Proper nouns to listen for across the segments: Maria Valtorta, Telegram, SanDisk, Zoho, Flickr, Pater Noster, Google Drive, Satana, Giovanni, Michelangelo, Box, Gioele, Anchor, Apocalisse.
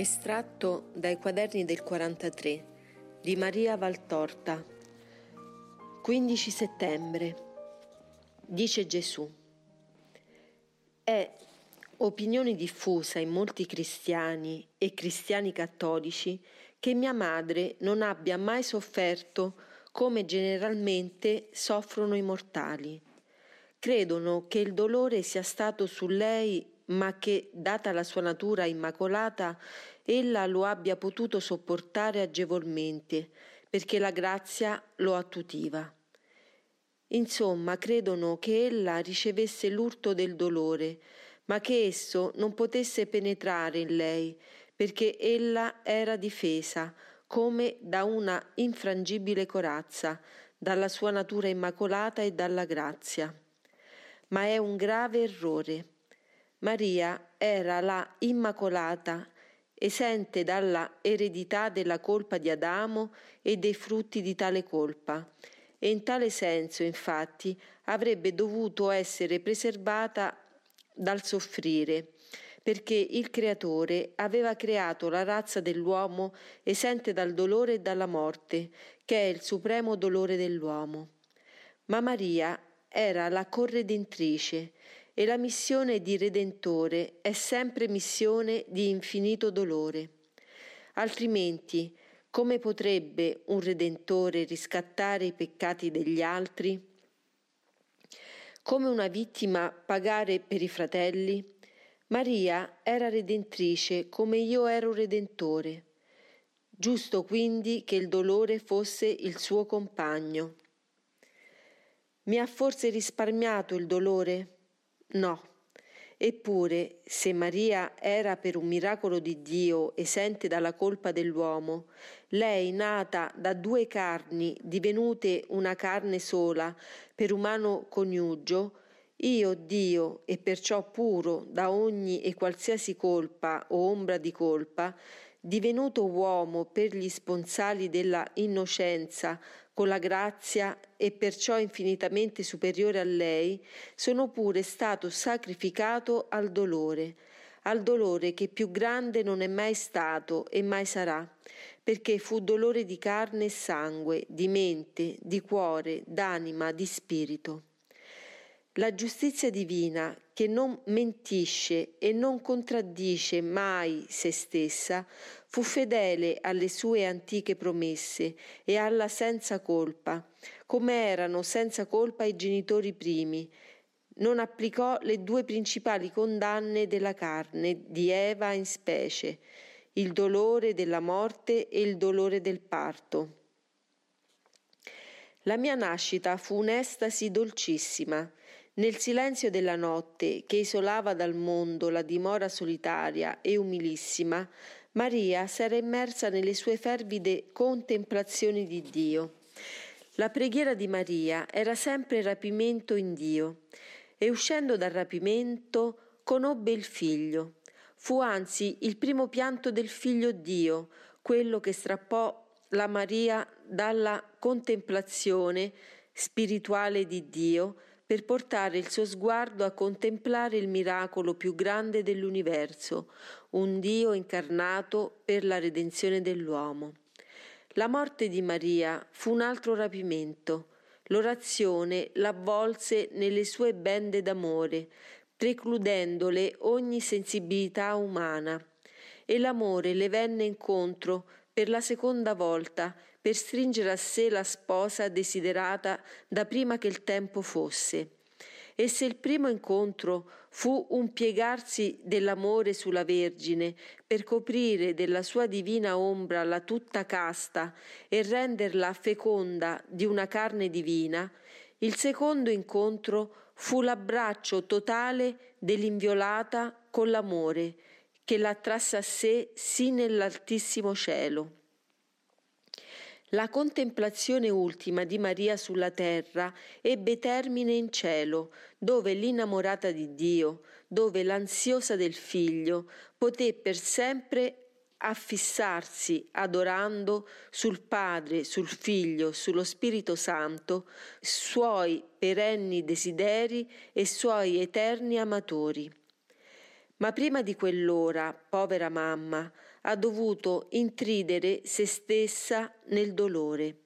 Estratto dai quaderni del 43 di Maria Valtorta. 15 settembre. Dice Gesù: è opinione diffusa in molti cristiani e cristiani cattolici che mia madre non abbia mai sofferto come generalmente soffrono i mortali. Credono che il dolore sia stato su lei, ma che, data la sua natura immacolata, ella lo abbia potuto sopportare agevolmente, perché la grazia lo attutiva. Insomma, credono che ella ricevesse l'urto del dolore, ma che esso non potesse penetrare in lei, perché ella era difesa, come da una infrangibile corazza, dalla sua natura immacolata e dalla grazia. Ma è un grave errore. Maria era la immacolata, esente dalla eredità della colpa di Adamo e dei frutti di tale colpa, e in tale senso, infatti, avrebbe dovuto essere preservata dal soffrire, perché il Creatore aveva creato la razza dell'uomo esente dal dolore e dalla morte, che è il supremo dolore dell'uomo. Ma Maria era la corredentrice, e la missione di Redentore è sempre missione di infinito dolore. Altrimenti, come potrebbe un Redentore riscattare i peccati degli altri? Come una vittima pagare per i fratelli? Maria era Redentrice come io ero Redentore. Giusto quindi che il dolore fosse il suo compagno. Mi ha forse risparmiato il dolore? No, eppure se Maria era per un miracolo di Dio esente dalla colpa dell'uomo, lei nata da due carni divenute una carne sola per umano coniugio, io Dio e perciò puro da ogni e qualsiasi colpa o ombra di colpa, divenuto uomo per gli sponsali della innocenza con la grazia e perciò infinitamente superiore a lei, sono pure stato sacrificato al dolore che più grande non è mai stato e mai sarà, perché fu dolore di carne e sangue, di mente, di cuore, d'anima, di spirito. La giustizia divina, che non mentisce e non contraddice mai se stessa, fu fedele alle sue antiche promesse e alla senza colpa, come erano senza colpa i genitori primi. Non applicò le due principali condanne della carne, di Eva in specie, il dolore della morte e il dolore del parto. La mia nascita fu un'estasi dolcissima. Nel silenzio della notte, che isolava dal mondo la dimora solitaria e umilissima, Maria s'era immersa nelle sue fervide contemplazioni di Dio. La preghiera di Maria era sempre rapimento in Dio, e uscendo dal rapimento conobbe il figlio. Fu anzi il primo pianto del figlio Dio, quello che strappò la Maria dalla contemplazione spirituale di Dio, per portare il suo sguardo a contemplare il miracolo più grande dell'universo, un Dio incarnato per la redenzione dell'uomo. La morte di Maria fu un altro rapimento. L'orazione l'avvolse nelle sue bende d'amore, precludendole ogni sensibilità umana, e l'amore le venne incontro per la seconda volta, per stringere a sé la sposa desiderata da prima che il tempo fosse. E se il primo incontro fu un piegarsi dell'amore sulla Vergine per coprire della sua divina ombra la tutta casta e renderla feconda di una carne divina, il secondo incontro fu l'abbraccio totale dell'inviolata con l'amore, che l'attrasse a sé sì nell'altissimo cielo. La contemplazione ultima di Maria sulla terra ebbe termine in cielo, dove l'innamorata di Dio, dove l'ansiosa del Figlio, poté per sempre affissarsi adorando sul Padre, sul Figlio, sullo Spirito Santo, suoi perenni desideri e suoi eterni amatori. Ma prima di quell'ora, povera mamma, ha dovuto intridere se stessa nel dolore,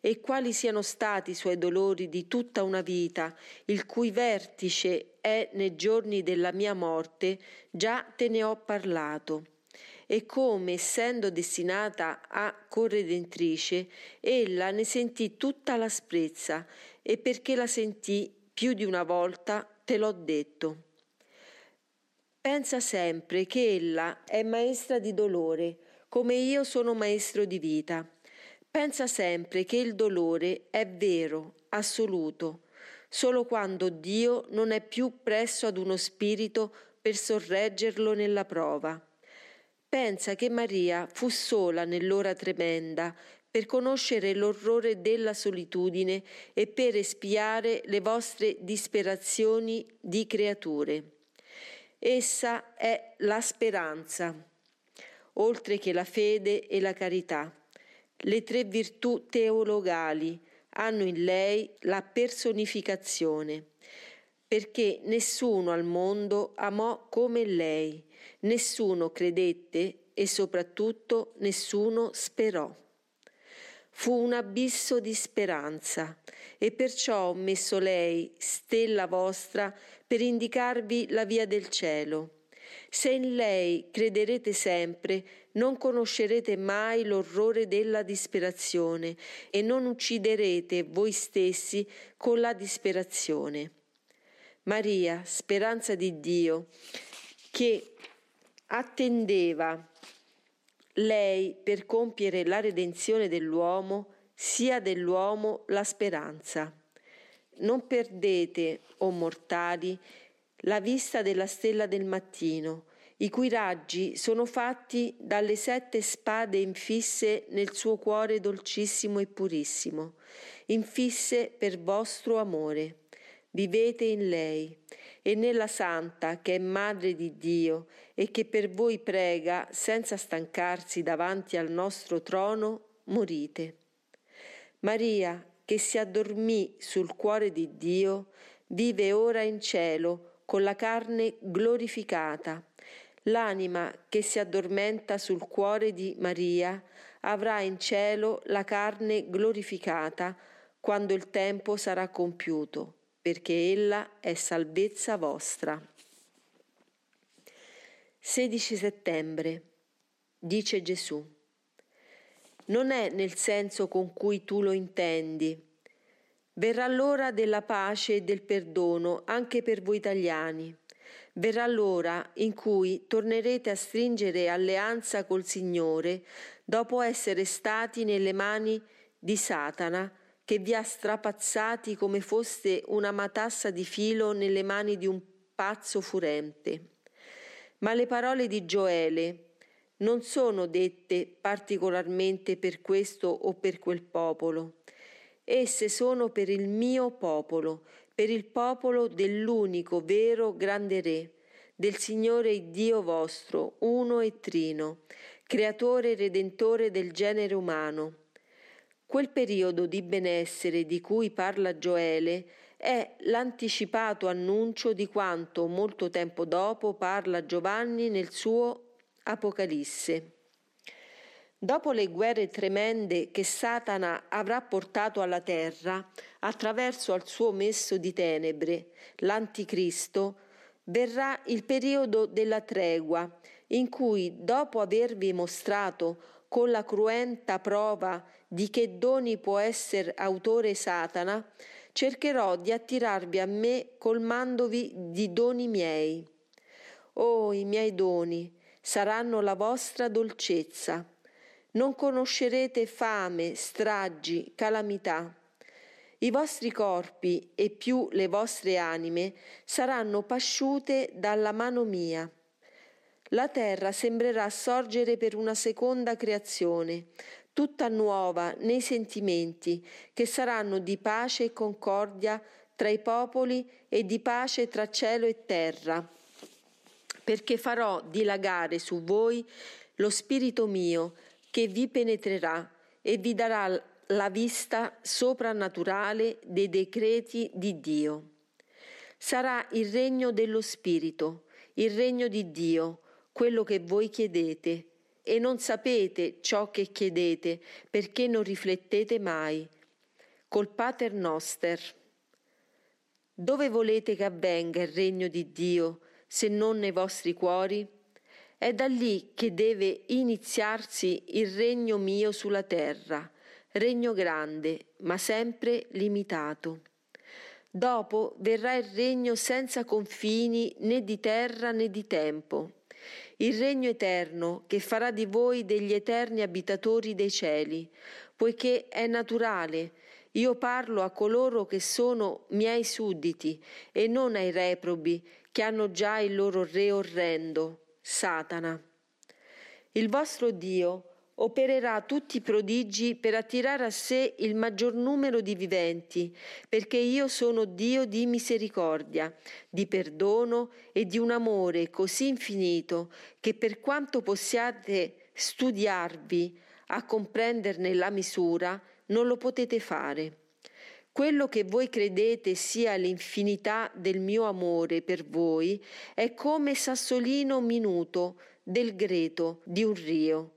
e quali siano stati i suoi dolori di tutta una vita, il cui vertice è nei giorni della mia morte, già te ne ho parlato. E come, essendo destinata a corredentrice, ella ne sentì tutta l'asprezza, e perché la sentì più di una volta te l'ho detto. Pensa sempre che ella è maestra di dolore, come io sono maestro di vita. Pensa sempre che il dolore è vero, assoluto, solo quando Dio non è più presso ad uno spirito per sorreggerlo nella prova. Pensa che Maria fu sola nell'ora tremenda per conoscere l'orrore della solitudine e per espiare le vostre disperazioni di creature. Essa è la speranza, oltre che la fede e la carità. Le tre virtù teologali hanno in lei la personificazione, perché nessuno al mondo amò come lei, nessuno credette e soprattutto nessuno sperò. Fu un abisso di speranza, e perciò ho messo lei, stella vostra, per indicarvi la via del cielo. Se in lei crederete sempre, non conoscerete mai l'orrore della disperazione e non ucciderete voi stessi con la disperazione. Maria, speranza di Dio, che attendeva lei per compiere la redenzione dell'uomo, sia dell'uomo la speranza. Non perdete, o mortali, la vista della stella del mattino, i cui raggi sono fatti dalle 7 spade infisse nel suo cuore dolcissimo e purissimo, infisse per vostro amore. Vivete in lei, e nella Santa, che è Madre di Dio e che per voi prega senza stancarsi davanti al nostro trono, morite. Maria, che si addormì sul cuore di Dio, vive ora in cielo con la carne glorificata. L'anima che si addormenta sul cuore di Maria avrà in cielo la carne glorificata quando il tempo sarà compiuto, perché ella è salvezza vostra. 16 settembre. Dice Gesù: non è nel senso con cui tu lo intendi. Verrà l'ora della pace e del perdono anche per voi italiani. Verrà l'ora in cui tornerete a stringere alleanza col Signore dopo essere stati nelle mani di Satana, che vi ha strapazzati come foste una matassa di filo nelle mani di un pazzo furente. Ma le parole di Gioele non sono dette particolarmente per questo o per quel popolo. Esse sono per il mio popolo, per il popolo dell'unico vero grande Re, del Signore Dio vostro, uno e trino, creatore e redentore del genere umano. Quel periodo di benessere di cui parla Gioele è l'anticipato annuncio di quanto molto tempo dopo parla Giovanni nel suo Apocalisse. Dopo le guerre tremende che Satana avrà portato alla terra attraverso al suo messo di tenebre, l'Anticristo, verrà il periodo della tregua, in cui, dopo avervi mostrato con la cruenta prova di che doni può essere autore Satana, cercherò di attirarvi a me colmandovi di doni miei. Oh, i miei doni saranno la vostra dolcezza. Non conoscerete fame, stragi, calamità. I vostri corpi e più le vostre anime saranno pasciute dalla mano mia. La terra sembrerà sorgere per una seconda creazione, tutta nuova nei sentimenti, che saranno di pace e concordia tra i popoli e di pace tra cielo e terra, perché farò dilagare su voi lo spirito mio, che vi penetrerà e vi darà la vista soprannaturale dei decreti di Dio. Sarà il regno dello spirito, il regno di Dio, quello che voi chiedete, e non sapete ciò che chiedete, perché non riflettete mai. Col Pater Noster. Dove volete che avvenga il regno di Dio, se non nei vostri cuori? È da lì che deve iniziarsi il regno mio sulla terra, regno grande, ma sempre limitato. Dopo verrà il regno senza confini né di terra né di tempo, il regno eterno che farà di voi degli eterni abitatori dei cieli, poiché è naturale. Io parlo a coloro che sono miei sudditi e non ai reprobi che hanno già il loro re orrendo, Satana. Il vostro Dio opererà tutti i prodigi per attirare a sé il maggior numero di viventi, perché io sono Dio di misericordia, di perdono e di un amore così infinito che per quanto possiate studiarvi a comprenderne la misura, non lo potete fare. Quello che voi credete sia l'infinità del mio amore per voi è come sassolino minuto del greto di un rio,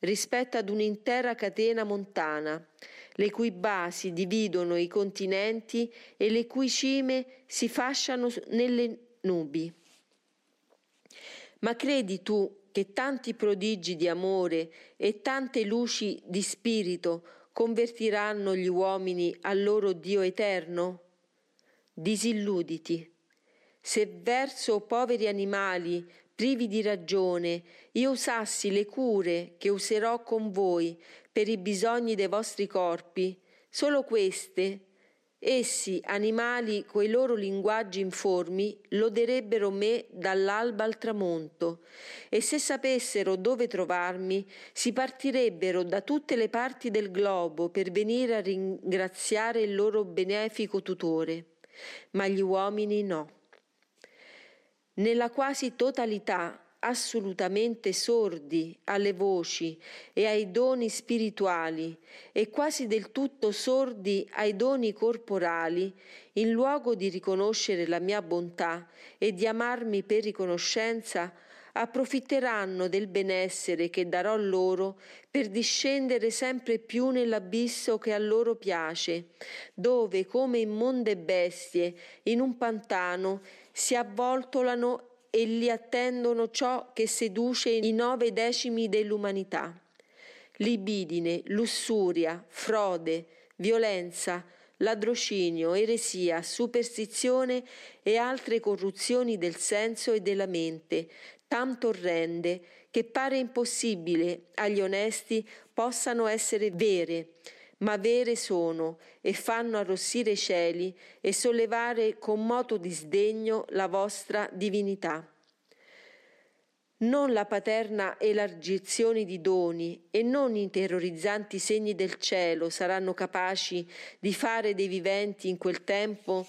rispetto ad un'intera catena montana, le cui basi dividono i continenti e le cui cime si fasciano nelle nubi. Ma credi tu che tanti prodigi di amore e tante luci di spirito convertiranno gli uomini al loro Dio eterno? Disilluditi. Se verso poveri animali privi di ragione io usassi le cure che userò con voi per i bisogni dei vostri corpi, solo queste, essi, animali coi loro linguaggi informi, loderebbero me dall'alba al tramonto, e se sapessero dove trovarmi, si partirebbero da tutte le parti del globo per venire a ringraziare il loro benefico tutore. Ma gli uomini no. Nella quasi totalità, assolutamente sordi alle voci e ai doni spirituali e quasi del tutto sordi ai doni corporali, in luogo di riconoscere la mia bontà e di amarmi per riconoscenza, approfitteranno del benessere che darò loro per discendere sempre più nell'abisso che a loro piace, dove come immonde bestie in un pantano si avvoltolano e li attendono ciò che seduce i 9/10 dell'umanità. Libidine, lussuria, frode, violenza, ladrocinio, eresia, superstizione e altre corruzioni del senso e della mente, tanto orrende che pare impossibile agli onesti possano essere vere, ma vere sono e fanno arrossire i cieli e sollevare con moto disdegno la vostra divinità. Non la paterna elargizione di doni e non i terrorizzanti segni del cielo saranno capaci di fare dei viventi in quel tempo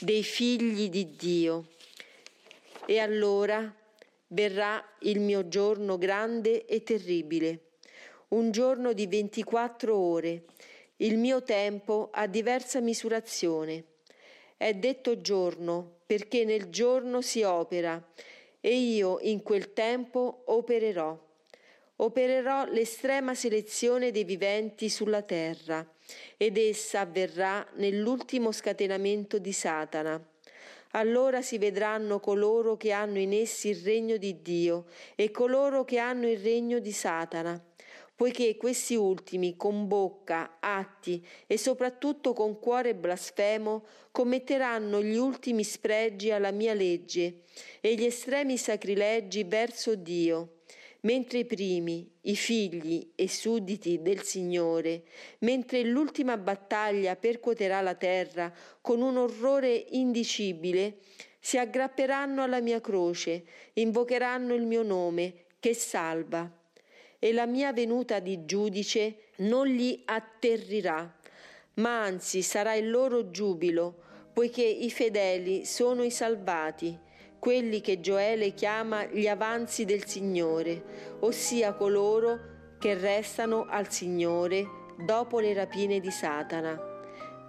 dei figli di Dio. E allora verrà il mio giorno grande e terribile, un giorno di 24 ore, il mio tempo a diversa misurazione. È detto giorno perché nel giorno si opera e io in quel tempo opererò. Opererò l'estrema selezione dei viventi sulla terra ed essa avverrà nell'ultimo scatenamento di Satana. Allora si vedranno coloro che hanno in essi il regno di Dio e coloro che hanno il regno di Satana, poiché questi ultimi, con bocca, atti e soprattutto con cuore blasfemo, commetteranno gli ultimi spregi alla mia legge e gli estremi sacrilegi verso Dio, mentre i primi, i figli e sudditi del Signore, mentre l'ultima battaglia percuoterà la terra con un orrore indicibile, si aggrapperanno alla mia croce, invocheranno il mio nome, che salva, e la mia venuta di giudice non li atterrirà, ma anzi sarà il loro giubilo, poiché i fedeli sono i salvati, quelli che Gioele chiama gli avanzi del Signore, ossia coloro che restano al Signore dopo le rapine di Satana.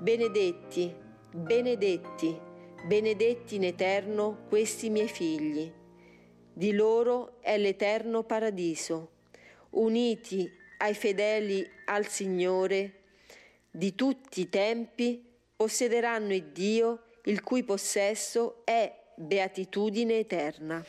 Benedetti, benedetti, benedetti in eterno questi miei figli. Di loro è l'eterno paradiso. uniti ai fedeli al Signore di tutti i tempi, possederanno il Dio, il cui possesso è beatitudine eterna.